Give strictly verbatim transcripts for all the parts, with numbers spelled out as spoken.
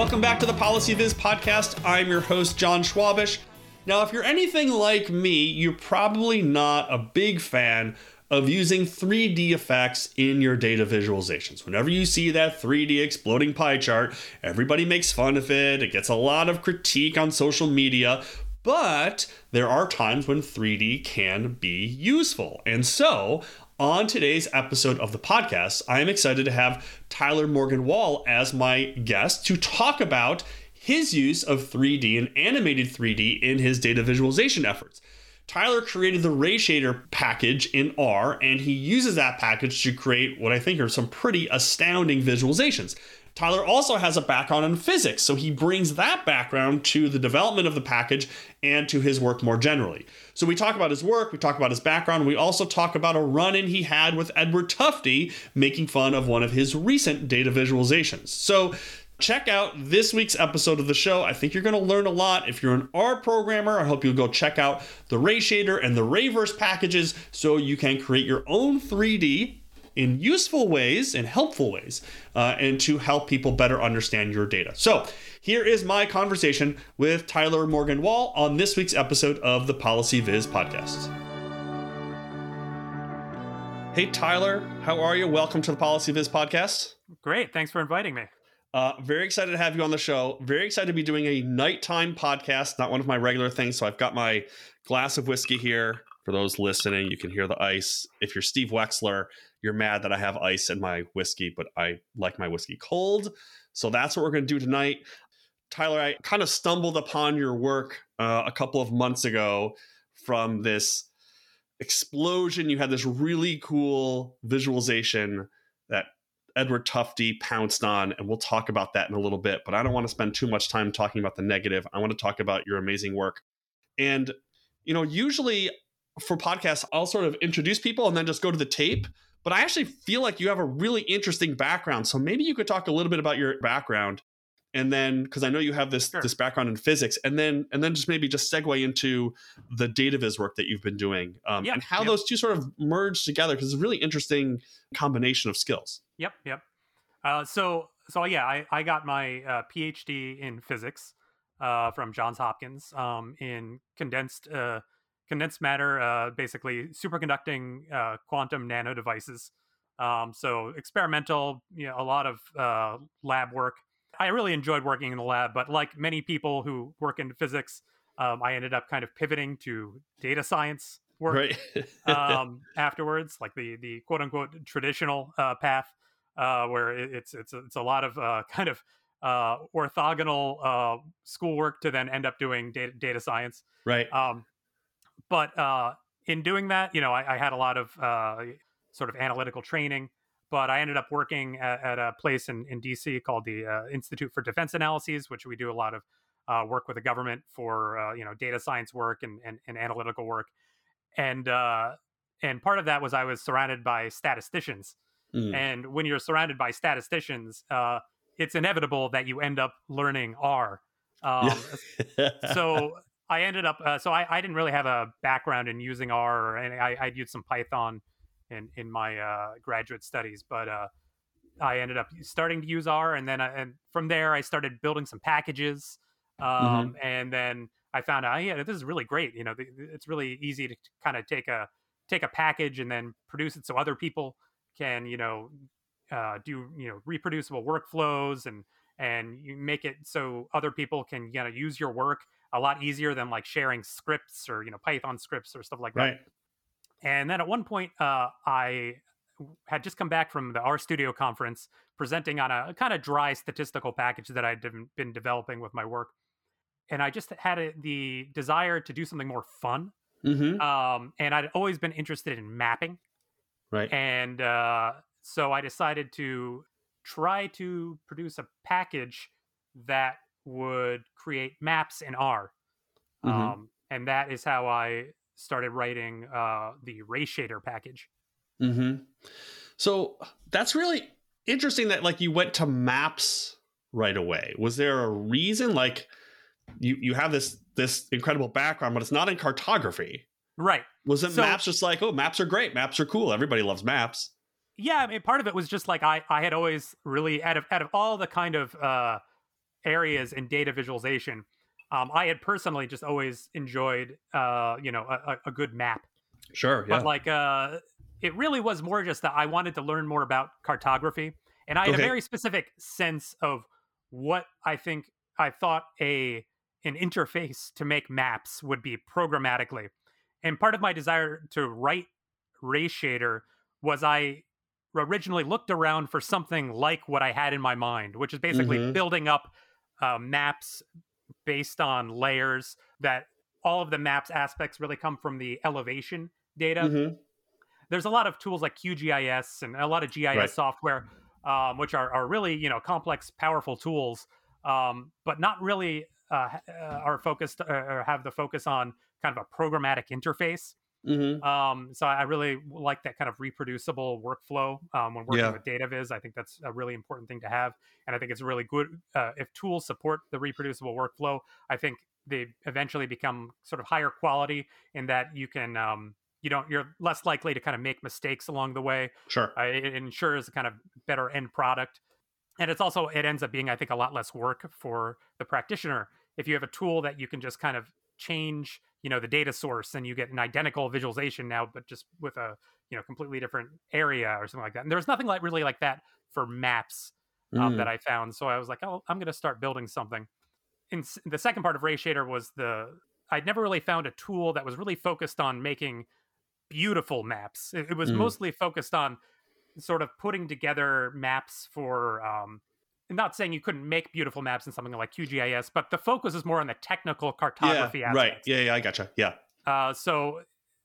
Welcome back to the PolicyViz podcast. I'm your host, John Schwabish. Now, if you're anything like me, you're probably not a big fan of using three D effects in your data visualizations. Whenever you see that three D exploding pie chart, everybody makes fun of it. It gets a lot of critique on social media, but there are times when three D can be useful. And so on today's episode of the podcast, I am excited to have Tyler Morgan-Wall as my guest to talk about his use of three D and animated three D in his data visualization efforts. Tyler created the rayshader package in R, and he uses that package to create what I think are some pretty astounding visualizations. Tyler also has a background in physics, so he brings that background to the development of the package and to his work more generally. So we talk about his work, we talk about his background, we also talk about a run-in he had with Edward Tufte, making fun of one of his recent data visualizations. So check out this week's episode of the show. I think you're going to learn a lot. If you're an R programmer, I hope you'll go check out the rayshader and the Rayverse packages so you can create your own three D in useful ways and helpful ways, uh, and to help people better understand your data. So here is my conversation with Tyler Morgan-Wall on this week's episode of the PolicyViz podcast. Hey, Tyler, how are you? Welcome to the PolicyViz podcast. Great. Thanks for inviting me. Uh, very excited to have you on the show. Very excited to be doing a nighttime podcast, not one of my regular things. So I've got my glass of whiskey here. For those listening, you can hear the ice. If you're Steve Wexler, you're mad that I have ice in my whiskey, but I like my whiskey cold. So that's what we're going to do tonight. Tyler, I kind of stumbled upon your work uh, a couple of months ago from this explosion. You had this really cool visualization that Edward Tufte pounced on, and we'll talk about that in a little bit, but I don't want to spend too much time talking about the negative. I want to talk about your amazing work. And, you know, usually for podcasts, I'll sort of introduce people and then just go to the tape, but I actually feel like you have a really interesting background. So maybe you could talk a little bit about your background, and then, because I know you have this, sure. this background in physics, and then, and then just maybe just segue into the DataViz work that you've been doing, um, yep. and how yep. those two sort of merge together, because it's a really interesting combination of skills. Yep. Yep. Uh, so, so yeah, I, I got my uh, PhD in physics uh, from Johns Hopkins um, in condensed uh, condensed matter, uh, basically superconducting uh, quantum nano devices. Um, so experimental, you know, a lot of uh, lab work. I really enjoyed working in the lab, but like many people who work in physics, um, I ended up kind of pivoting to data science work right. um, afterwards, like the the quote unquote traditional uh, path. Uh, where it's it's it's a lot of uh, kind of uh, orthogonal uh, schoolwork to then end up doing data, data science. Right. Um, but uh, in doing that, you know, I, I had a lot of uh, sort of analytical training, but I ended up working at, at a place in, in D C called the uh, Institute for Defense Analyses, which we do a lot of uh, work with the government for, uh, you know, data science work and, and, and analytical work. And, uh, and part of that was I was surrounded by statisticians. Mm. And when you're surrounded by statisticians, uh, it's inevitable that you end up learning R. Um, so I ended up, uh, so I, I didn't really have a background in using R, and I, I'd used some Python in, in my uh, graduate studies, but uh, I ended up starting to use R. And then I, and from there, I started building some packages. Um, mm-hmm. And then I found out, oh, yeah, this is really great. You know, th- it's really easy to kind of take a, take a package and then produce it so other people can, you know, uh, do, you know, reproducible workflows, and, and you make it so other people can, you know, use your work a lot easier than like sharing scripts or, you know, Python scripts or stuff like right. that. And then at one point, uh, I had just come back from the RStudio conference presenting on a, a kind of dry statistical package that I'd been developing with my work. And I just had a, the desire to do something more fun. Mm-hmm. Um, and I'd always been interested in mapping. Right. And uh, so I decided to try to produce a package that would create maps in R. Mm-hmm. Um, and that is how I started writing uh, the rayshader package. Mm-hmm. So that's really interesting that like you went to maps right away. Was there a reason? Like you, you have this, this incredible background, but it's not in cartography. Right. Was it so, maps just like, oh, maps are great. Maps are cool. Everybody loves maps. Yeah. I mean, part of it was just like I, I had always really out of out of all the kind of uh, areas in data visualization, um, I had personally just always enjoyed, uh, you know, a, a good map. Sure. Yeah. But like, uh, it really was more just that I wanted to learn more about cartography. And I had okay. a very specific sense of what I think I thought a an interface to make maps would be programmatically. And part of my desire to write Rayshader was I originally looked around for something like what I had in my mind, which is basically mm-hmm. building up uh, maps based on layers, that all of the maps aspects really come from the elevation data. Mm-hmm. There's a lot of tools like Q G I S and a lot of G I S right. software, um, which are, are really, you know, complex, powerful tools, um, but not really uh, are focused or have the focus on kind of a programmatic interface. Mm-hmm. Um, so I really like that kind of reproducible workflow um, when working yeah. with data viz. I think that's a really important thing to have. And I think it's really good uh, if tools support the reproducible workflow, I think they eventually become sort of higher quality in that you can, um, you don't, you're less likely to kind of make mistakes along the way. Sure. Uh, it ensures a kind of better end product. And it's also, it ends up being, I think, a lot less work for the practitioner. If you have a tool that you can just kind of change, you know, the data source, and you get an identical visualization now, but just with a, you know, completely different area or something like that. And there's nothing like really like that for maps um, mm. that I found. So I was like, oh, I'm going to start building something. And the second part of Rayshader was the, I'd never really found a tool that was really focused on making beautiful maps. It, it was mm. mostly focused on sort of putting together maps for, um, not saying you couldn't make beautiful maps in something like Q G I S, but the focus is more on the technical cartography yeah, aspects. Right. Yeah, yeah, I gotcha. Yeah. Uh, so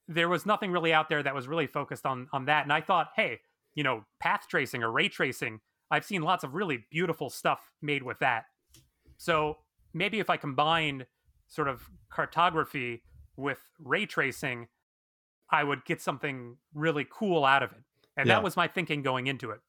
there was nothing really out there that was really focused on on that. And I thought, hey, you know, path tracing or ray tracing, I've seen lots of really beautiful stuff made with that. So maybe if I combined sort of cartography with ray tracing, I would get something really cool out of it. And yeah. that was my thinking going into it.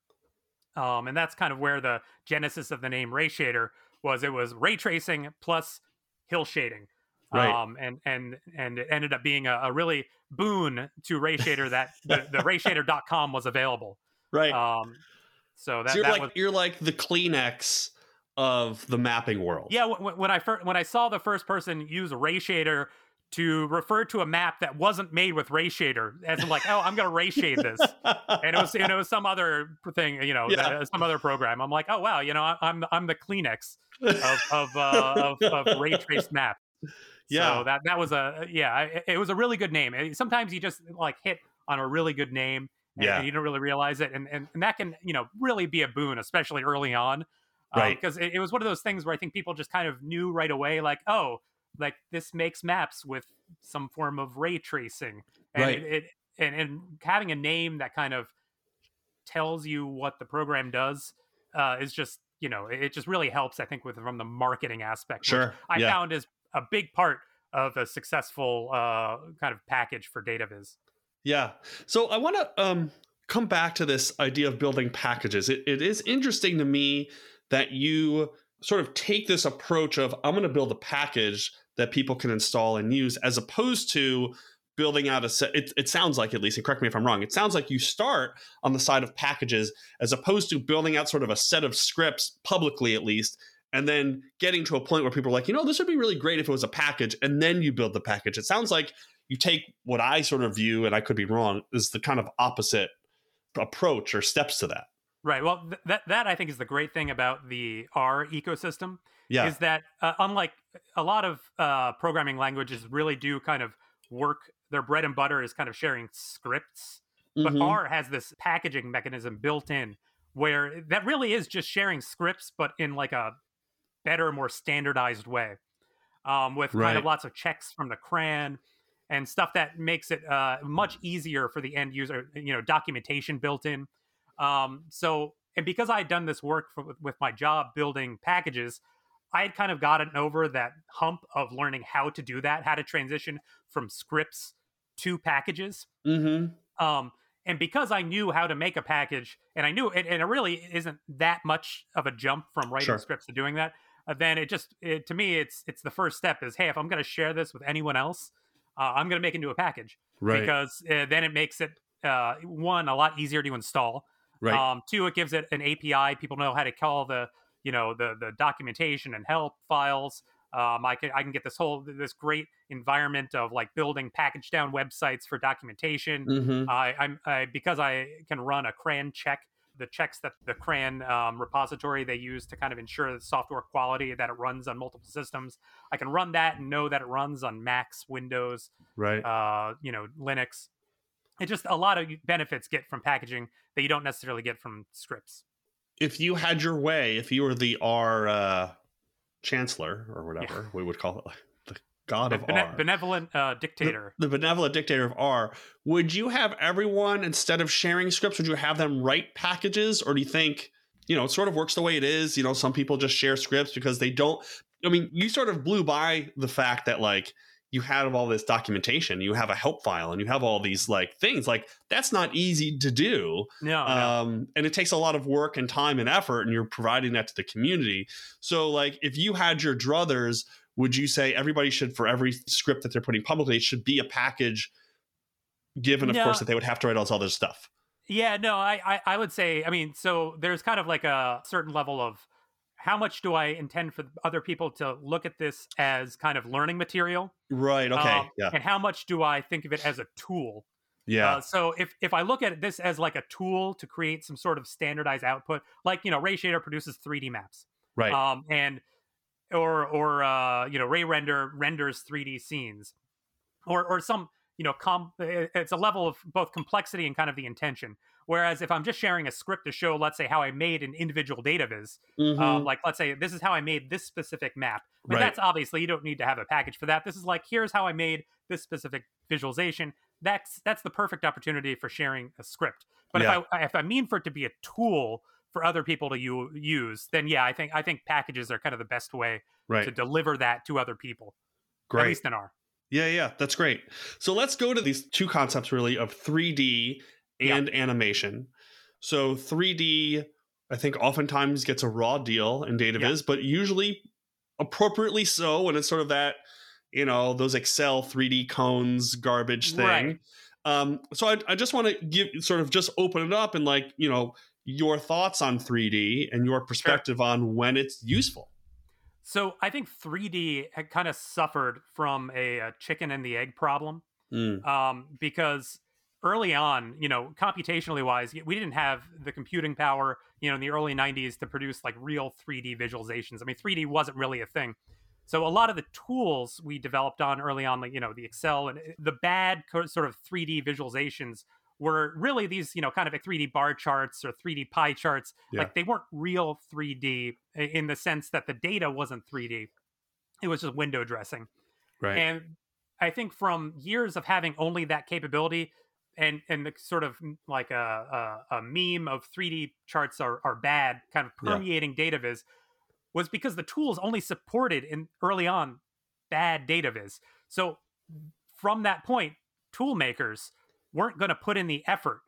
Um, and that's kind of where the genesis of the name Rayshader was. It was ray tracing plus hill shading. Right. Um, and, and, and it ended up being a, a really boon to Rayshader that the, the rayshader dot com was available. Right. Um, so that, so you're, that like, was... you're like the Kleenex of the mapping world. Yeah. When, when I first, when I saw the first person use Rayshader to refer to a map that wasn't made with Rayshader, as in like, oh, I'm going to Rayshade this. And it was, you know, some other thing, you know, yeah. that, some other program. I'm like, oh, wow, you know, I'm, I'm the Kleenex of, of, uh, of, of ray traced map. Yeah. So that, that was a, yeah, it, it was a really good name. Sometimes you just like hit on a really good name and, yeah. and you don't really realize it. And, and, and that can, you know, really be a boon, especially early on. Right. Because um, it, it was one of those things where I think people just kind of knew right away, like, oh, like this makes maps with some form of ray tracing, and right. it, it and, and having a name that kind of tells you what the program does uh, is just, you know, it just really helps, I think, with from the marketing aspect, sure. which I yeah. found is a big part of a successful uh, kind of package for data viz. Yeah. So I want to um, come back to this idea of building packages. It, it is interesting to me that you sort of take this approach of, I'm going to build a package that people can install and use, as opposed to building out a set. It, it sounds like, at least, and correct me if I'm wrong, it sounds like you start on the side of packages as opposed to building out sort of a set of scripts publicly, at least, and then getting to a point where people are like, you know, this would be really great if it was a package, and then you build the package. It sounds like you take what I sort of view, and I could be wrong, is the kind of opposite approach or steps to that. Right. Well, th- that that I think is the great thing about the R ecosystem yeah. is that uh, unlike a lot of uh, programming languages really do kind of work, their bread and butter is kind of sharing scripts, mm-hmm. but R has this packaging mechanism built in where that really is just sharing scripts, but in like a better, more standardized way, um, with right. kind of lots of checks from the CRAN and stuff that makes it uh, much easier for the end user, you know, documentation built in. Um, so, and because I had done this work for, with my job building packages, I had kind of gotten over that hump of learning how to do that, how to transition from scripts to packages. Mm-hmm. Um, and because I knew how to make a package, and I knew it, and it really isn't that much of a jump from writing sure. scripts to doing that, uh, then it just, it, to me, it's, it's the first step is, hey, if I'm going to share this with anyone else, uh, I'm going to make it into a package right. because uh, then it makes it, uh, one, a lot easier to install. Right. Um, two, it gives it an A P I. People know how to call the, you know, the the documentation and help files. Um, I can I can get this whole this great environment of like building package down websites for documentation. Mm-hmm. I, I'm I, because I can run a CRAN check, the checks that the CRAN um, repository they use to kind of ensure the software quality that it runs on multiple systems. I can run that and know that it runs on Macs, Windows, right? Uh, you know, Linux. It just a lot of benefits get from packaging that you don't necessarily get from scripts. If you had your way, if you were the R uh, chancellor or whatever yeah. we would call it, the god of Bene- R, benevolent uh, dictator, the, the benevolent dictator of R, would you have everyone, instead of sharing scripts, would you have them write packages? Or do you think, you know, it sort of works the way it is? You know, some people just share scripts because they don't. I mean, you sort of blew by the fact that like you have all this documentation, you have a help file, and you have all these like things like that's not easy to do. No, um, no. And it takes a lot of work and time and effort, and you're providing that to the community. So like if you had your druthers, would you say everybody should, for every script that they're putting publicly, it should be a package, given, of no. course, that they would have to write all this other stuff? Yeah, no, I, I, I would say, I mean, so there's kind of like a certain level of how much do I intend for other people to look at this as kind of learning material? Right. Okay. Um, yeah. And how much do I think of it as a tool? Yeah. Uh, so if, if I look at this as like a tool to create some sort of standardized output, like, you know, rayshader produces three D maps. Right. Um, and, or, or, uh, you know, rayrender renders three D scenes, or, or some, you know, com- it's a level of both complexity and kind of the intention. Whereas if I'm just sharing a script to show, let's say, how I made an individual data viz, mm-hmm. um, like, let's say, this is how I made this specific map. I mean, right. That's obviously, you don't need to have a package for that. This is like, here's how I made this specific visualization. That's that's the perfect opportunity for sharing a script. But yeah. if I if I mean for it to be a tool for other people to u- use, then yeah, I think I think packages are kind of the best way right. to deliver that to other people, great. At least in R. Yeah, yeah, that's great. So let's go to these two concepts, really, of three D and yeah. animation. So three D, I think, oftentimes gets a raw deal in data viz, yeah. but usually appropriately so, when it's sort of that, you know, those Excel three D cones garbage thing. Right. Um, so I, I just want to give sort of just open it up and like, you know, your thoughts on three D and your perspective sure. on when it's useful. So I think three D had kind of suffered from a, a chicken and the egg problem mm. um, because early on, you know, computationally wise, we didn't have the computing power, you know, in the early nineties to produce like real three D visualizations. I mean, three D wasn't really a thing. So a lot of the tools we developed on early on, like, you know, the Excel and the bad co- sort of three D visualizations were really these, you know, kind of like three D bar charts or three D pie charts. Yeah. Like they weren't real three D in the sense that the data wasn't three D. It was just window dressing. Right. And I think from years of having only that capability and and the sort of like a, a, a meme of three D charts are, are bad kind of permeating yeah. data viz was because the tools only supported in early on bad data viz. So from that point, tool makers weren't going to put in the effort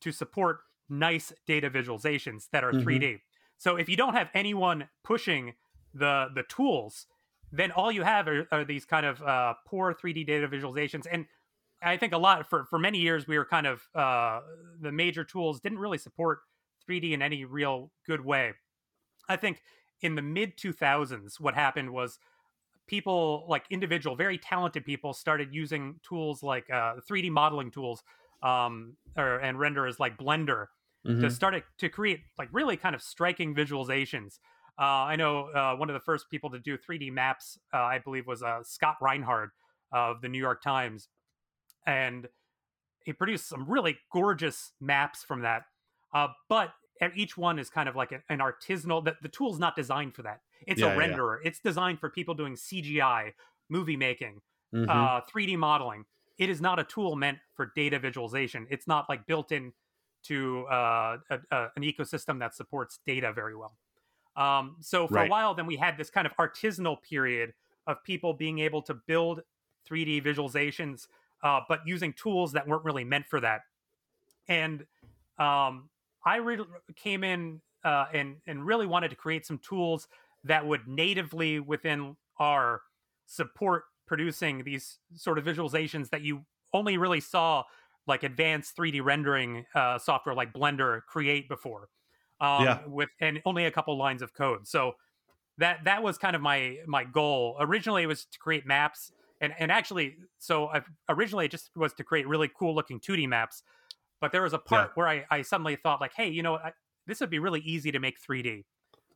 to support nice data visualizations that are mm-hmm. three D. So if you don't have anyone pushing the the tools, then all you have are, are these kind of uh, poor three D data visualizations. And I think a lot for, for many years, we were kind of uh, the major tools didn't really support three D in any real good way. I think in the mid two thousands, what happened was people like individual, very talented people started using tools like uh, three D modeling tools um, or, and renderers like Blender mm-hmm. to start it, to create like really kind of striking visualizations. Uh, I know uh, one of the first people to do three D maps, uh, I believe, was uh, Scott Reinhardt of The New York Times. And he produced some really gorgeous maps from that. Uh, but each one is kind of like an artisanal, the, the tool's not designed for that. It's yeah, a renderer. Yeah. It's designed for people doing C G I, movie making, mm-hmm. uh, three D modeling. It is not a tool meant for data visualization. It's not like built in to uh, a, a, an ecosystem that supports data very well. Um, so for right. a while, then we had this kind of artisanal period of people being able to build three D visualizations Uh, but using tools that weren't really meant for that. And um, I re- came in uh, and, and really wanted to create some tools that would natively within R support producing these sort of visualizations that you only really saw like advanced three D rendering uh, software like Blender create before. um, yeah. with and only a couple lines of code. So that that was kind of my my goal. Originally, it was to create maps, and and actually, so I, originally it just was to create really cool looking two D maps. But there was a part yeah. where I, I suddenly thought like, hey, you know, I, this would be really easy to make three D.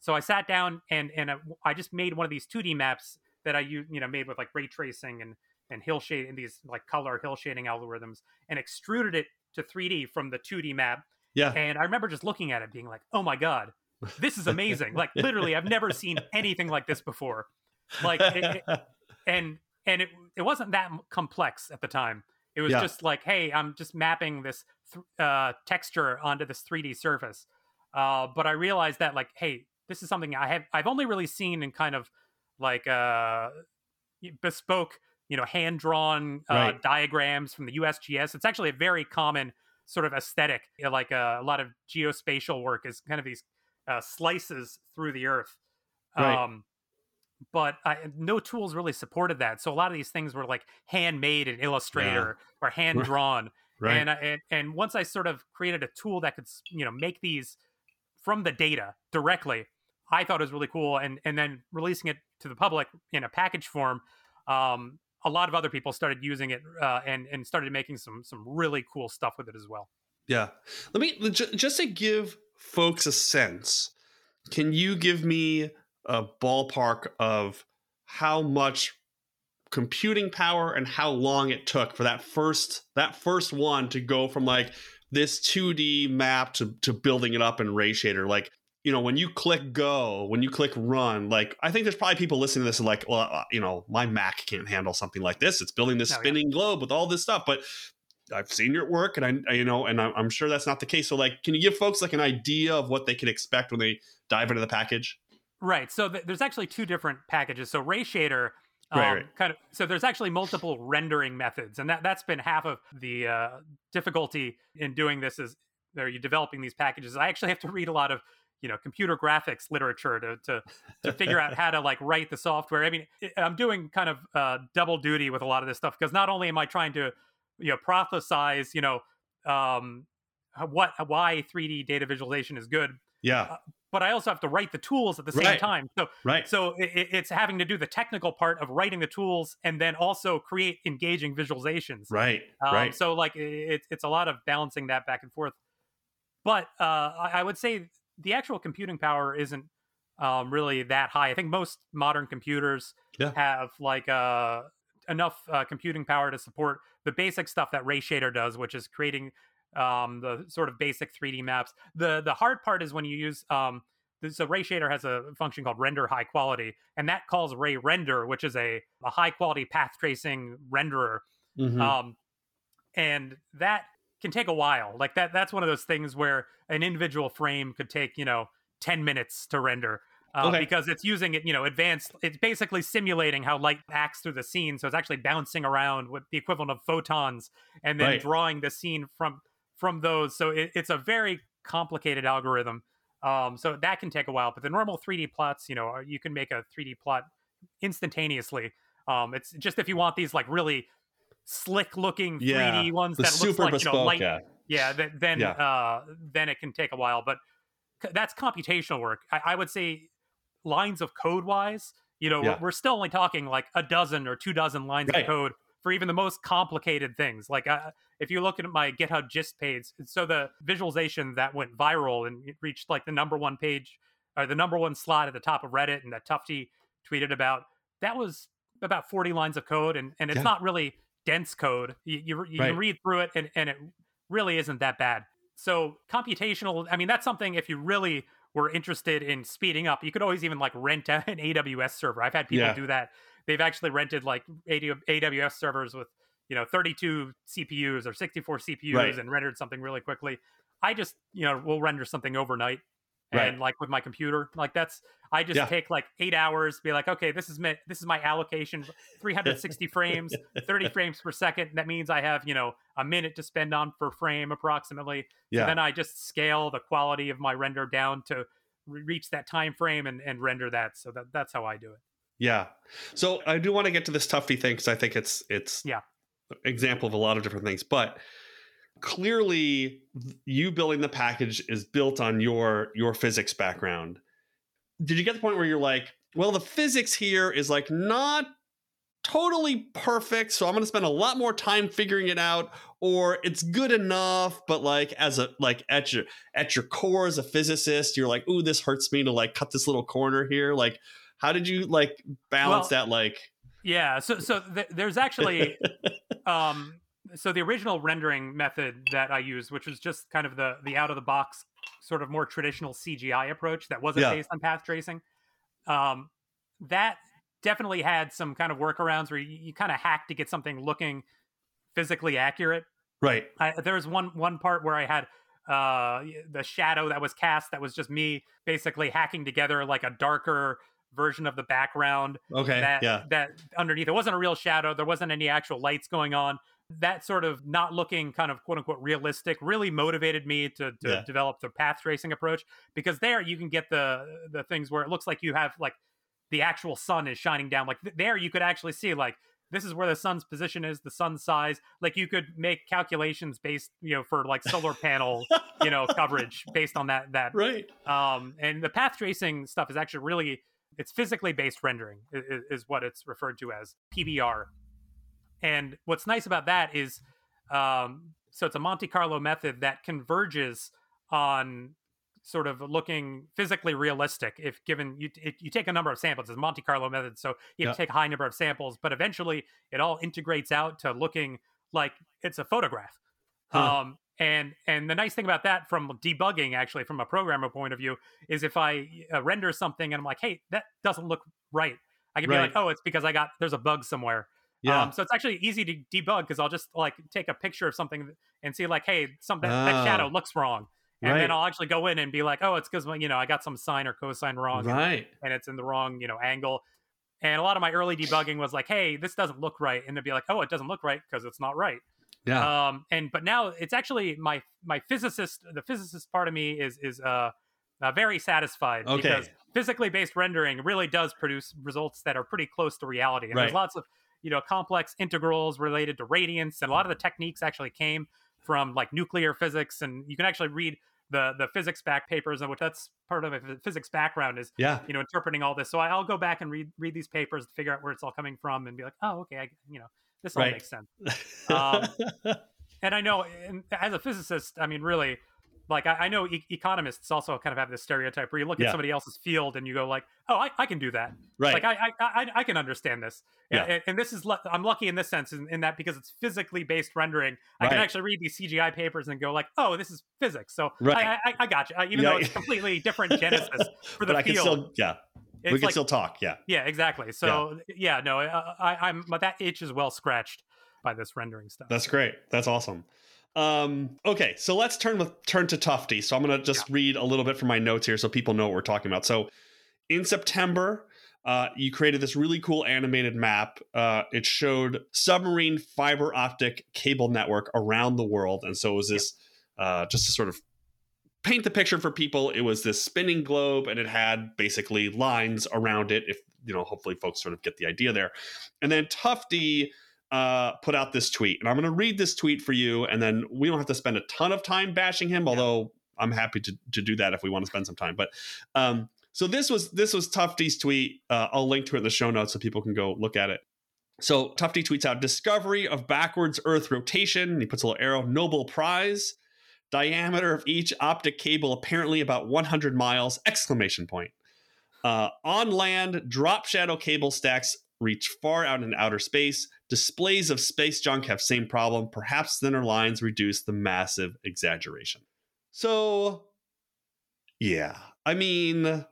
So I sat down and and I, I just made one of these two D maps that I you know made with like ray tracing and and hill shade and these like color hill shading algorithms, and extruded it to three D from the two D map. Yeah. And I remember just looking at it being like, oh my God, this is amazing. Like literally, I've never seen anything like this before. Like, it, it, and, and it, it wasn't that complex at the time. It was yeah. just like, hey, I'm just mapping this th- uh, texture onto this three D surface. Uh, but I realized that like, hey, this is something I have, I've only really seen in kind of like uh, bespoke, you know, hand-drawn uh, right. diagrams from the U S G S. It's actually a very common sort of aesthetic. You know, like uh, a lot of geospatial work is kind of these uh, slices through the earth. Right. Um, but I, no tools really supported that. So a lot of these things were like handmade in Illustrator yeah. or hand-drawn. Right. And, I, and and once I sort of created a tool that could, you know, make these from the data directly, I thought it was really cool. And, and then releasing it to the public in a package form, um, a lot of other people started using it uh, and and started making some some really cool stuff with it as well. Yeah, let me just to give folks a sense. Can you give me a ballpark of how much computing power and how long it took for that first that first one to go from like this two D map to to building it up in Rayshader? Like, you know, when you click go, when you click run, like, I think there's probably people listening to this and like, well, you know, my Mac can't handle something like this. It's building this oh, spinning yeah. globe with all this stuff, but I've seen your work and I, you know, and I'm sure that's not the case. So like, can you give folks like an idea of what they can expect when they dive into the package? Right. So th- there's actually two different packages. So Rayshader, um, right, right. kind of, so there's actually multiple rendering methods, and that that's been half of the uh, difficulty in doing this is are you developing these packages. I actually have to read a lot of, you know, computer graphics literature to to, to figure out how to like write the software. I mean, I'm doing kind of uh, double duty with a lot of this stuff, because not only am I trying to, you know, prophesize, you know, um, what why three D data visualization is good. Yeah. Uh, but I also have to write the tools at the same right. time. So right. so it, it's having to do the technical part of writing the tools and then also create engaging visualizations. Right. Um, right. So like it's it's a lot of balancing that back and forth. But uh, I, I would say the actual computing power isn't um, really that high. I think most modern computers yeah. have like uh, enough uh, computing power to support the basic stuff that Rayshader does, which is creating um, the sort of basic three D maps. The the hard part is when you use, um, so Rayshader has a function called render high quality, and that calls rayrender, which is a, a high quality path tracing renderer. Mm-hmm. Um, and that can take a while. Like that that's one of those things where an individual frame could take, you know, ten minutes to render uh, okay. because it's using it, you know, advanced. It's basically simulating how light acts through the scene. So it's actually bouncing around with the equivalent of photons and then right. drawing the scene from, from those. So it, it's a very complicated algorithm. Um, so that can take a while, but the normal three D plots, you know, are, you can make a three D plot instantaneously. Um, it's just, if you want these like really slick looking yeah, three D ones that looks like, bespoke, you know, light. Yeah, yeah th- then yeah. Uh, then it can take a while, but c- that's computational work. I-, I would say lines of code wise, you know, yeah. we're still only talking like a dozen or two dozen lines right. of code for even the most complicated things. Like uh, if you look at my GitHub gist page, so the visualization that went viral and it reached like the number one page or the number one slot at the top of Reddit and that Tufte tweeted about, that was about forty lines of code. And, and it's yeah. not really dense code. You you, you right. read through it and, and it really isn't that bad. So computational, I mean, that's something if you really were interested in speeding up, you could always even like rent an A W S server. I've had people yeah. do that. They've actually rented like A W S servers with, you know, thirty-two C P Us or sixty-four C P Us right. and rendered something really quickly. I just, you know, will render something overnight right. and like with my computer, like that's, I just yeah. take like eight hours, be like, okay, this is my, this is my allocation, three hundred sixty frames, thirty frames per second. That means I have, you know, a minute to spend on per frame approximately. Yeah. And then I just scale the quality of my render down to re- reach that time frame and, and render that. So that, that's how I do it. Yeah. So I do want to get to this Tufte thing because I think it's, it's yeah. example of a lot of different things, but clearly you building the package is built on your your physics background. Did you get the point where you're like, well, the physics here is like not totally perfect, so I'm going to spend a lot more time figuring it out, or it's good enough, but like as a like at your at your core as a physicist, you're like, ooh, this hurts me to like cut this little corner here. Like, how did you like balance well, that? Like, yeah, so so th- there's actually, um, so the original rendering method that I used, which was just kind of the the out of the box sort of more traditional C G I approach that wasn't yeah. based on path tracing, um, that. Definitely had some kind of workarounds where you, you kind of hack to get something looking physically accurate. Right. I, there was one one part where I had uh, the shadow that was cast that was just me basically hacking together like a darker version of the background. Okay. That, yeah. that underneath it wasn't a real shadow. There wasn't any actual lights going on. That sort of not looking kind of quote unquote realistic really motivated me to, to yeah. develop the path tracing approach, because there you can get the the things where it looks like you have like the actual sun is shining down. Like th- there you could actually see like, this is where the sun's position is, the sun size. Like you could make calculations based, you know, for like solar panel, you know, coverage based on that, that. Right. Um, and the path tracing stuff is actually really, it's physically based rendering is, is what it's referred to as, P B R. And what's nice about that is, um, so it's a Monte Carlo method that converges on sort of looking physically realistic if given you it, you take a number of samples. It's Monte Carlo method, so you yeah. take a high number of samples, but eventually it all integrates out to looking like it's a photograph. Huh. Um, and and the nice thing about that from debugging, actually from a programmer point of view, is if I uh, render something and I'm like, hey, that doesn't look right, I can right. be like, oh, it's because I got, there's a bug somewhere. Yeah. Um, so it's actually easy to debug, because I'll just like take a picture of something and see like, hey, something oh. that shadow looks wrong. And right. then I'll actually go in and be like, oh, it's because, you know, I got some sine or cosine wrong. Right. And it's in the wrong, you know, angle. And a lot of my early debugging was like, hey, this doesn't look right. And they'd be like, oh, it doesn't look right because it's not right. Yeah. Um, and but now it's actually my my physicist, the physicist part of me is is uh, uh very satisfied. Okay. Because physically based rendering really does produce results that are pretty close to reality. And right. there's lots of, you know, complex integrals related to radiance. And a lot of the techniques actually came from like nuclear physics. And you can actually read the the physics back papers, and which that's part of my physics background is, yeah. you know, interpreting all this. So I'll go back and read read these papers to figure out where it's all coming from and be like, oh, okay, I, you know, this all right. makes sense. Um, and I know, and as a physicist, I mean, really, like I, I know e- economists also kind of have this stereotype where you look yeah. at somebody else's field and you go like, oh, I, I can do that. Right. Like I I I, I can understand this. Yeah. And, and this is, I'm lucky in this sense in, in that because it's physically based rendering, right. I can actually read these C G I papers and go like, oh, this is physics. So right. I, I I gotcha. I, even yeah. though it's completely different genesis for the but field. I can still, yeah. It's we can like, still talk. Yeah. Yeah, exactly. So yeah, yeah no, I, I, I'm, but that itch is well scratched by this rendering stuff. That's great. That's awesome. Um, okay, so let's turn with turn to Tufte. So I'm going to just yeah. read a little bit from my notes here so people know what we're talking about. So in September, uh, you created this really cool animated map. Uh, it showed submarine fiber optic cable network around the world. And so it was this, yeah. uh, just to sort of paint the picture for people, it was this spinning globe and it had basically lines around it. If, you know, hopefully folks sort of get the idea there. And then Tufte Uh, put out this tweet, and I'm going to read this tweet for you, and then we don't have to spend a ton of time bashing him, although yeah. I'm happy to, to do that if we want to spend some time. But um, so this was this was Tufte's tweet. Uh, I'll link to it in the show notes so people can go look at it. So Tufte tweets out, discovery of backwards Earth rotation. And he puts a little arrow, Nobel Prize, diameter of each optic cable apparently about one hundred miles, exclamation point. Uh, on land, drop shadow cable stacks reach far out in outer space. Displays of space junk have same problem. Perhaps thinner lines reduce the massive exaggeration. So, yeah, I mean,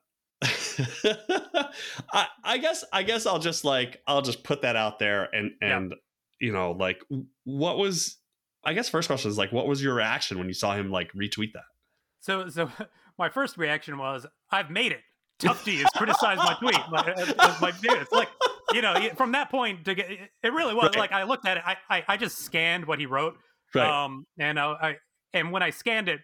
I, I guess I guess I'll just like I'll just put that out there and and yeah. you know, like, what was, I guess first question is like, what was your reaction when you saw him like retweet that? So so my first reaction was, I've made it. Tufte has criticized my tweet. My, my dude, it's like, you know, from that point to get, it really was right. like, I looked at it. I, I, I just scanned what he wrote. Right. Um, and I, I, and when I scanned it,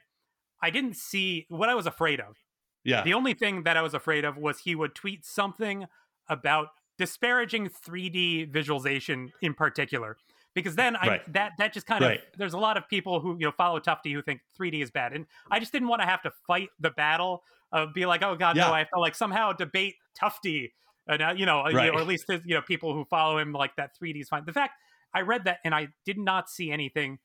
I didn't see what I was afraid of. Yeah. The only thing that I was afraid of was he would tweet something about disparaging three D visualization in particular, Because then I, right. that that just kind right. of, there's a lot of people who, you know, follow Tufte who think three D is bad. And I just didn't want to have to fight the battle of be like, oh, God, yeah. no, I have to like somehow debate Tufte. And, uh, you know, right. you know, or at least, you know, people who follow him like that three D is fine. The fact I read that and I did not see anything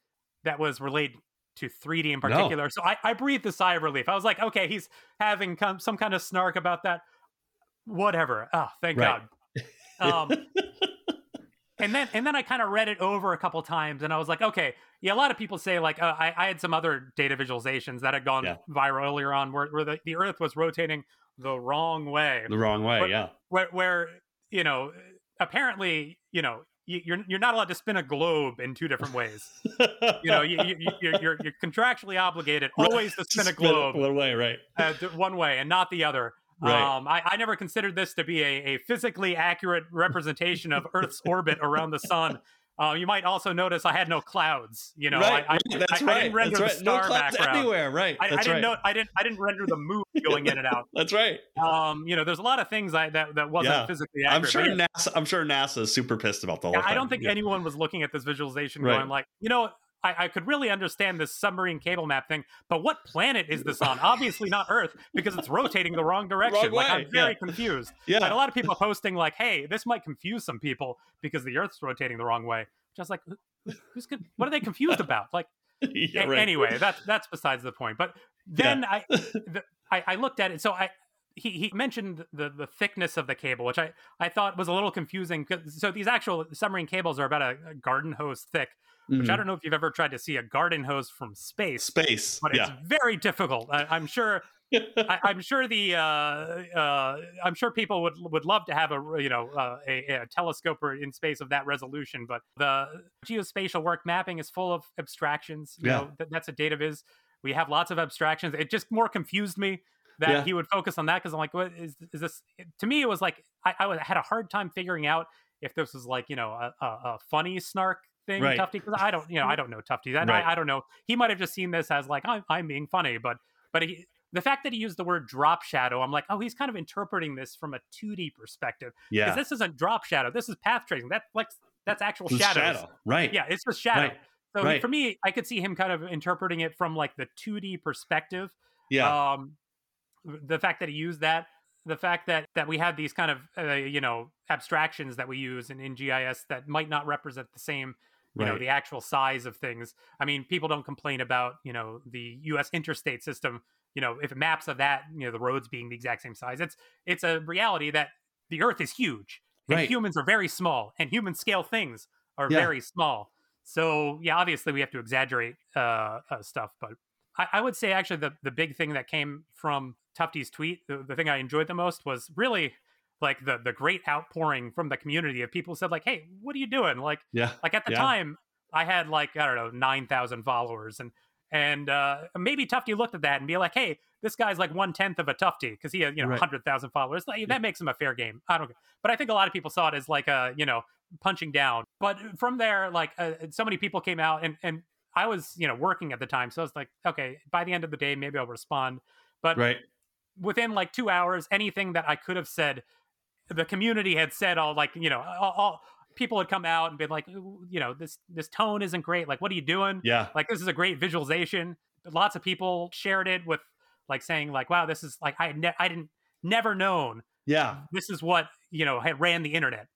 that was related to three D in particular. No. So I, I breathed a sigh of relief. I was like, okay, he's having come, some kind of snark about that. Whatever. Oh, thank right. God. Um And then and then I kind of read it over a couple times and I was like, okay, yeah, a lot of people say like, uh, I, I had some other data visualizations that had gone yeah. viral earlier on where, where the, the Earth was rotating the wrong way. The wrong way, where, yeah. Where, where, you know, apparently, you know, you, you're you're not allowed to spin a globe in two different ways. you know, you, you, you're, you're, you're contractually obligated always to spin a globe. Spin one way, right. Uh, one way and not the other. Right. Um, I, I never considered this to be a, a physically accurate representation of Earth's orbit around the sun. Uh, you might also notice I had no clouds. You know, right, I, I, right. That's I, right. I didn't render that's the right. star no clouds background. Anywhere. Right. I, I didn't right. know. I didn't. I didn't render the moon going in and out. That's right. Um, you know, there's a lot of things I, that that wasn't yeah. physically accurate. I'm sure yeah. NASA. I'm sure NASA is super pissed about the whole yeah, thing. I don't think yeah. anyone was looking at this visualization right. going like, you know. I, I could really understand this submarine cable map thing, but what planet is this on? Obviously not Earth, because it's rotating the wrong direction. Wrong like, I'm very yeah. confused. Yeah. And a lot of people posting like, hey, this might confuse some people because the Earth's rotating the wrong way. Just like, who's good? What are they confused about? Like, yeah, right. anyway, that's that's besides the point. But then yeah. I, the, I I looked at it. So I he he mentioned the the thickness of the cable, which I, I thought was a little confusing. So these actual submarine cables are about a, a garden hose thick. Which I don't know if you've ever tried to see a garden hose from space. Space, but it's yeah. very difficult. I, I'm sure. I, I'm sure the. Uh, uh, I'm sure people would would love to have a you know uh, a, a telescope or in space of that resolution, but the geospatial work mapping is full of abstractions. You yeah. know, that, that's a data viz. We have lots of abstractions. It just more confused me that yeah. he would focus on that because I'm like, what is is this? To me, it was like I, I had a hard time figuring out if this was like you know a, a, a funny snark. Thing, right. Tufte, because I don't, you know, I don't know Tufte. I, right. I, I don't know. He might have just seen this as like I'm, I'm being funny, but but he, the fact that he used the word drop shadow, I'm like, oh, he's kind of interpreting this from a two D perspective. Yeah, because this isn't drop shadow. This is path tracing. That's like that's actual shadows. Shadow. Right. Yeah, it's just shadow. Right. So right. for me, I could see him kind of interpreting it from like the two D perspective. Yeah. Um, the fact that he used that, the fact that that we have these kind of uh, you know abstractions that we use in, in G I S that might not represent the same. You right. know, the actual size of things. I mean, people don't complain about, you know, the U S interstate system, you know, if maps of that, you know, the roads being the exact same size. It's it's a reality that the Earth is huge and right. humans are very small and human scale things are yeah. very small. So, yeah, obviously we have to exaggerate uh, uh, stuff. But I, I would say actually the, the big thing that came from Tufte's tweet, the, the thing I enjoyed the most was really... like the the great outpouring from the community of people said like, hey, what are you doing? Like, yeah, like at the yeah. time I had like, I don't know, nine thousand followers. And, and uh, maybe Tufte looked at that and be like, hey, this guy's like one tenth of a Tufte. Cause he had, you know, right. one hundred thousand followers. Like, yeah. That makes him a fair game. I don't care. But I think a lot of people saw it as like a, you know, punching down. But from there, like uh, so many people came out and, and I was, you know, working at the time. So I was like, okay, by the end of the day, maybe I'll respond. But right. within like two hours, anything that I could have said, the community had said all like, you know, all, all people had come out and been like, you know, this, this tone isn't great. Like, what are you doing? Yeah. Like, this is a great visualization. Lots of people shared it with like saying like, wow, this is like, I ne- I didn't never known. Yeah. This is what, you know, had ran the internet,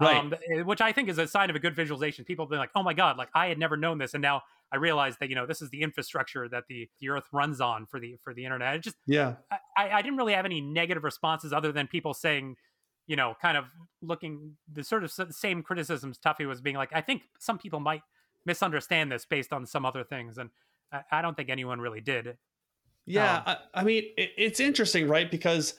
right. um, which I think is a sign of a good visualization. People have been like, oh my God, like I had never known this. And now I realized that, you know, this is the infrastructure that the, the Earth runs on for the, for the internet. It just, yeah, I, I didn't really have any negative responses other than people saying, you know, kind of looking the sort of same criticisms Tufte was being like, I think some people might misunderstand this based on some other things. And I, I don't think anyone really did. Yeah. Um, I, I mean, it, it's interesting, right? Because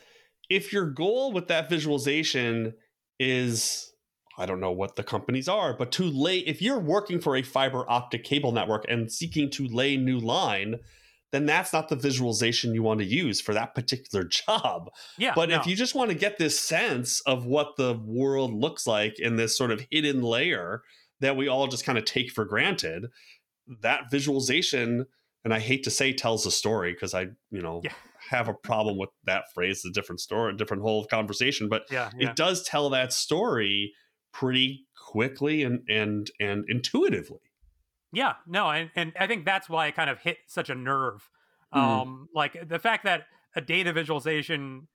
if your goal with that visualization is, I don't know what the companies are, but to lay, if you're working for a fiber optic cable network and seeking to lay new line, then that's not the visualization you want to use for that particular job. Yeah, but no. if you just want to get this sense of what the world looks like in this sort of hidden layer that we all just kind of take for granted, that visualization, and I hate to say tells a story because I, you know, yeah. have a problem with that phrase, a different story, a different whole conversation, but yeah, yeah. it does tell that story pretty quickly and and and intuitively. Yeah, no, and, and I think that's why it kind of hit such a nerve. Mm. Um, like the fact that a data visualization,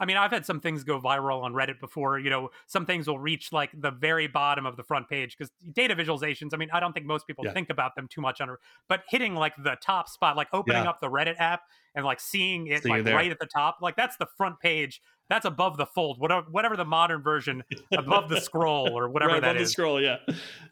I mean, I've had some things go viral on Reddit before, you know, some things will reach like the very bottom of the front page because data visualizations, I mean, I don't think most people yeah. think about them too much, under, but hitting like the top spot, like opening yeah. up the Reddit app and like seeing it See like right at the top, like that's the front page. That's above the fold, whatever, whatever the modern version, above the scroll or whatever right, that above is. Above the scroll, yeah.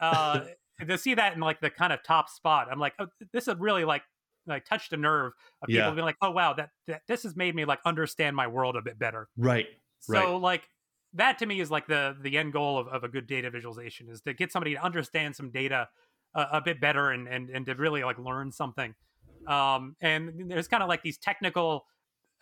uh, to see that in like the kind of top spot, I'm like, oh, this is really like, like touched a nerve of people yeah. being like, oh, wow, that, that this has made me like understand my world a bit better. Right. So right. like that to me is like the, the end goal of, of a good data visualization is to get somebody to understand some data uh, a bit better and, and, and to really like learn something. Um, and there's kind of like these technical,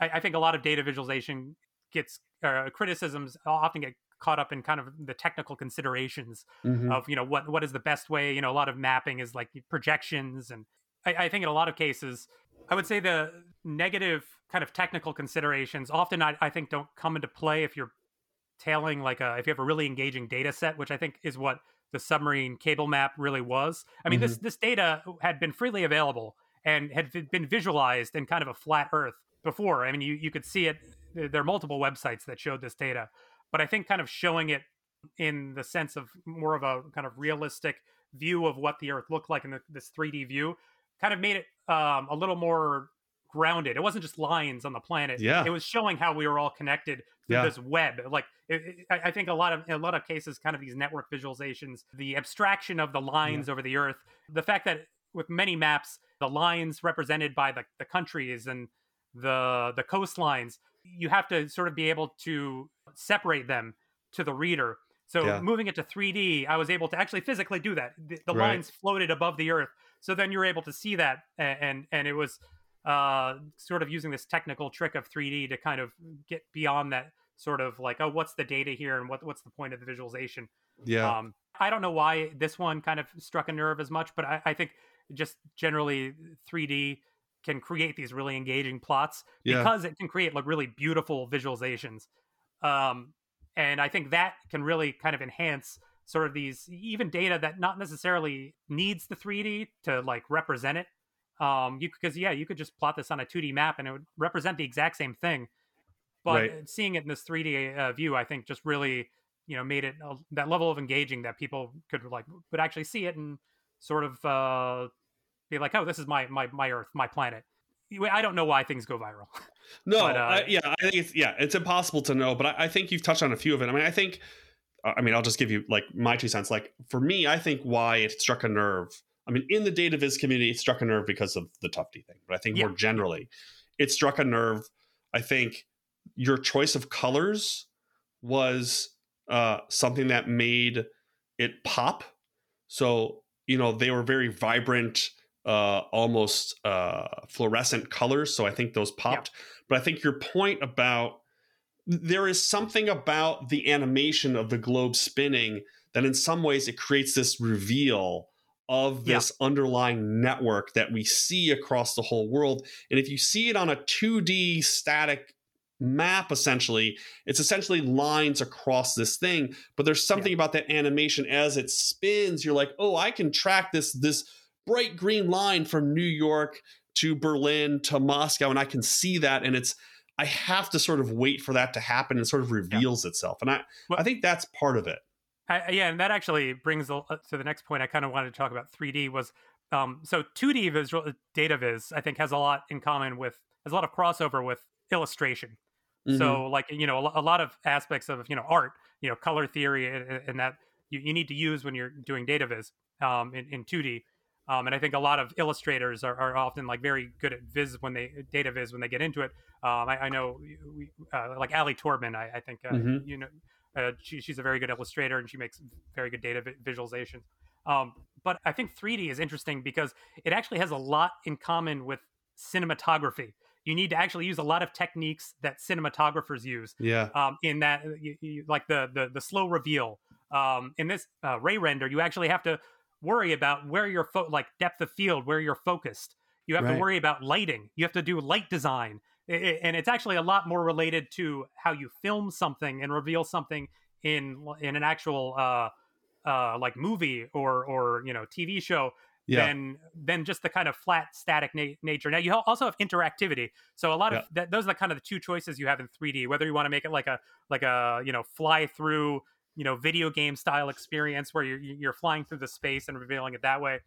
I, I think a lot of data visualization gets uh, criticisms often get caught up in kind of the technical considerations mm-hmm. of, you know, what, what is the best way, you know, a lot of mapping is like projections. And I, I think in a lot of cases, I would say the negative kind of technical considerations often I, I think don't come into play if you're tailing like a, if you have a really engaging data set, which I think is what the submarine cable map really was. I mean, mm-hmm. this, this data had been freely available and had been visualized in kind of a flat earth before. I mean, you, you could see it. There are multiple websites that showed this data, but I think kind of showing it in the sense of more of a kind of realistic view of what the Earth looked like in the, this three D view kind of made it um, a little more grounded. It wasn't just lines on the planet. Yeah. It was showing how we were all connected through yeah. this web. Like it, it, I think a lot of, in a lot of cases, kind of these network visualizations, the abstraction of the lines yeah. over the Earth, the fact that with many maps, the lines represented by the, the countries and the the coastlines, you have to sort of be able to separate them to the reader. So yeah. moving it to three D, I was able to actually physically do that. The, the right. lines floated above the Earth. So then you're able to see that. And, and, and it was uh, sort of using this technical trick of three D to kind of get beyond that sort of like, oh, what's the data here? And what what's the point of the visualization? Yeah. Um, I don't know why this one kind of struck a nerve as much, but I, I think just generally three D can create these really engaging plots because yeah. it can create like really beautiful visualizations. Um, and I think that can really kind of enhance sort of these even data that not necessarily needs the three D to like represent it. Um, you because yeah, you could just plot this on a two D map and it would represent the exact same thing. But right. seeing it in this three D uh, view, I think just really, you know, made it uh, that level of engaging that people could like, would actually see it and sort of, uh, be like, oh, this is my my my Earth, my planet. I don't know why things go viral. No, but, uh, I, yeah, I think it's yeah, it's impossible to know. But I, I think you've touched on a few of it. I mean, I think, I mean, I'll just give you like my two cents. Like for me, I think why it struck a nerve. I mean, in the data viz community, it struck a nerve because of the Tufte thing. But I think yeah. more generally, it struck a nerve. I think your choice of colors was uh, something that made it pop. So you know they were very vibrant. Uh, almost uh, fluorescent colors. So I think those popped. Yeah. But I think your point about there is something about the animation of the globe spinning that in some ways it creates this reveal of this yeah. underlying network that we see across the whole world. And if you see it on a two D static map, essentially, it's essentially lines across this thing. But there's something yeah. about that animation as it spins. You're like, oh, I can track this this bright green line from New York to Berlin to Moscow, and I can see that, and it's I have to sort of wait for that to happen, and sort of reveals yeah. itself, and I well, I think that's part of it. I, yeah, and that actually brings to the next point I kind of wanted to talk about. three D was um, so two D visual data viz I think has a lot in common with has a lot of crossover with illustration. Mm-hmm. So like you know a lot of aspects of you know art, you know color theory, and, and that you, you need to use when you're doing data viz um, in, in two D. Um, and I think a lot of illustrators are, are often like very good at viz when they data viz when they get into it. Um, I, I know we, uh, like Ali Torman, I, I think, uh, mm-hmm. you know, uh, she, she's a very good illustrator and she makes very good data vi- visualizations. Um, but I think three D is interesting because it actually has a lot in common with cinematography. You need to actually use a lot of techniques that cinematographers use. Yeah. Um, in that, you, you, like the, the the slow reveal. Um, in this uh, rayrender, you actually have to worry about where you're fo- like depth of field, where you're focused. You have right. to worry about lighting. You have to do light design. It, it, and it's actually a lot more related to how you film something and reveal something in in an actual uh, uh, like movie or or you know T V show yeah. than than just the kind of flat static na- nature. Now you also have interactivity, so a lot yeah. of th- those are the kind of the two choices you have in three D. Whether you want to make it like a like a you know fly through you know video game style experience where you're you're flying through the space and revealing it that way.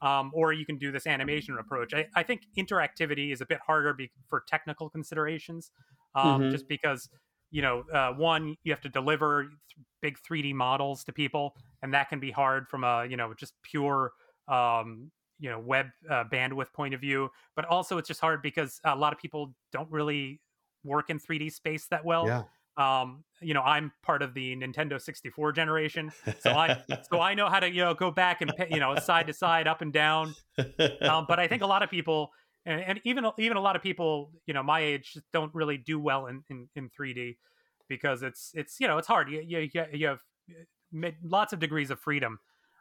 Um, or you can do this animation approach. I, I think interactivity is a bit harder be, for technical considerations, um, mm-hmm. just because, you know, uh, one, you have to deliver th- big three D models to people, and that can be hard from a, you know, just pure, um, you know, web uh, bandwidth point of view. But also it's just hard because a lot of people don't really work in three D space that well. Yeah. Um, you know, I'm part of the Nintendo sixty-four generation, so I so I know how to you know go back and you know side to side, up and down. Um, but I think a lot of people, and, and even even a lot of people, you know, my age, don't really do well in, in, in three D because it's it's you know it's hard. You you you have lots of degrees of freedom.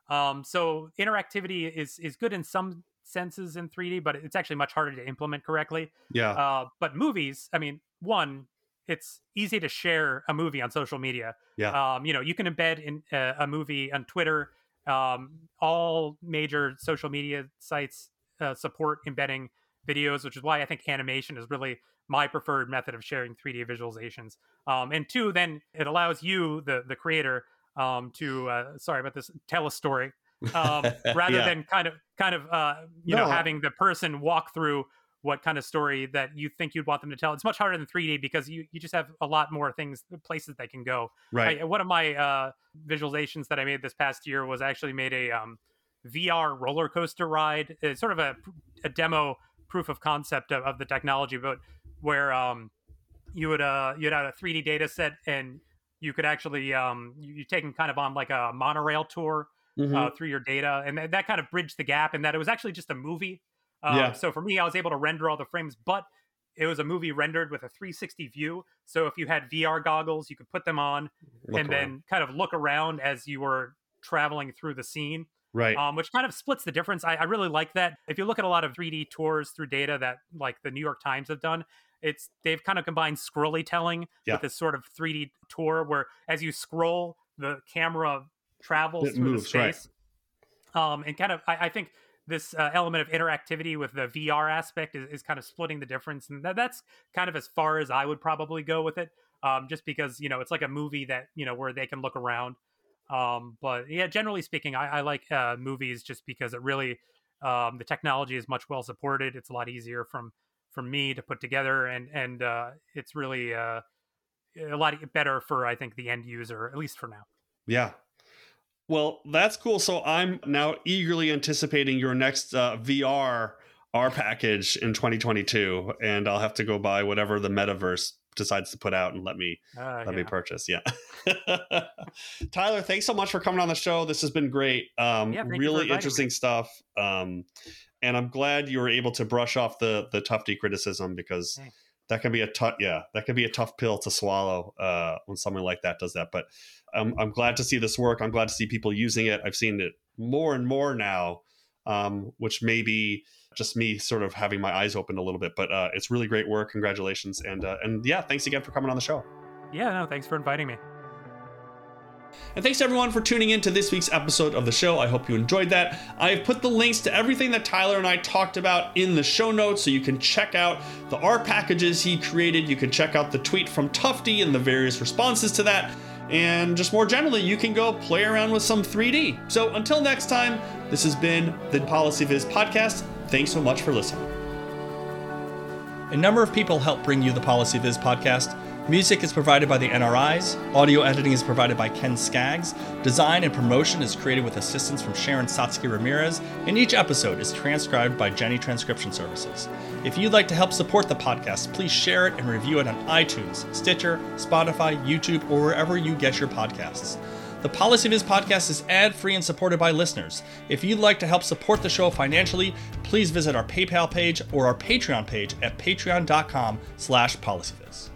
Um, so interactivity is is good in some senses in three D, but it's actually much harder to implement correctly. Yeah. Uh, but movies, I mean, one. It's easy to share a movie on social media. Yeah. Um, you know, you can embed in uh, a movie on Twitter. Um, all major social media sites uh, support embedding videos, which is why I think animation is really my preferred method of sharing three D visualizations. Um, and two, then it allows you, the the creator, um, to uh, sorry about this, tell a story um, rather yeah. than kind of kind of uh, you no. know having the person walk through what kind of story that you think you'd want them to tell. It's much harder than three D because you, you just have a lot more things, places they can go. Right. I, one of my uh, visualizations that I made this past year was actually made a um, V R roller coaster ride. It's sort of a, a demo proof of concept of, of the technology, but where um, you would uh, you'd have a three D data set and you could actually, um, you're taking kind of on like a monorail tour mm-hmm. uh, through your data. And th- that kind of bridged the gap in that it was actually just a movie. Um, yeah. So for me, I was able to render all the frames, but it was a movie rendered with a three sixty view. So if you had V R goggles, you could put them on look and around. Then kind of look around as you were traveling through the scene, right? Um, which kind of splits the difference. I, I really like that. If you look at a lot of three D tours through data that like the New York Times have done, it's they've kind of combined scrollytelling yeah. with this sort of three D tour where as you scroll, the camera travels it through moves, the space. Right. Um, and kind of, I, I think... this uh, element of interactivity with the V R aspect is, is kind of splitting the difference. And that, that's kind of as far as I would probably go with it. Um, just because, you know, it's like a movie that, you know, where they can look around. Um, but yeah, generally speaking, I, I like uh, movies just because it really, um, the technology is much well supported. It's a lot easier from, from me to put together. And, and uh, it's really uh, a lot better for, I think, the end user, at least for now. Yeah. Well, that's cool. So I'm now eagerly anticipating your next uh, V R R package in twenty twenty-two, and I'll have to go buy whatever the metaverse decides to put out and let me uh, let yeah. me purchase. Yeah. Tyler, thanks so much for coming on the show. This has been great. Um, yeah, really interesting me. stuff. Um, and I'm glad you were able to brush off the the Tufte criticism because hey. that can be a tough yeah that can be a tough pill to swallow uh, when someone like that does that, but. I'm, I'm glad to see this work. I'm glad to see people using it. I've seen it more and more now, um, which may be just me sort of having my eyes open a little bit, but uh, it's really great work. Congratulations. And, uh, and yeah, thanks again for coming on the show. Yeah, no, thanks for inviting me. And thanks to everyone for tuning in to this week's episode of the show. I hope you enjoyed that. I've put the links to everything that Tyler and I talked about in the show notes, so you can check out the R packages he created. You can check out the tweet from Tufte and the various responses to that. And just more generally, you can go play around with some three D. So until next time, this has been the PolicyViz podcast. Thanks so much for listening. A number of people help bring you the PolicyViz podcast. Music is provided by the N R Is. Audio editing is provided by Ken Skaggs. Design and promotion is created with assistance from Sharon Sotsky Ramirez. And each episode is transcribed by Jenny Transcription Services. If you'd like to help support the podcast, please share it and review it on iTunes, Stitcher, Spotify, YouTube, or wherever you get your podcasts. The PolicyViz podcast is ad-free and supported by listeners. If you'd like to help support the show financially, please visit our PayPal page or our Patreon page at patreon dot com slash PolicyViz.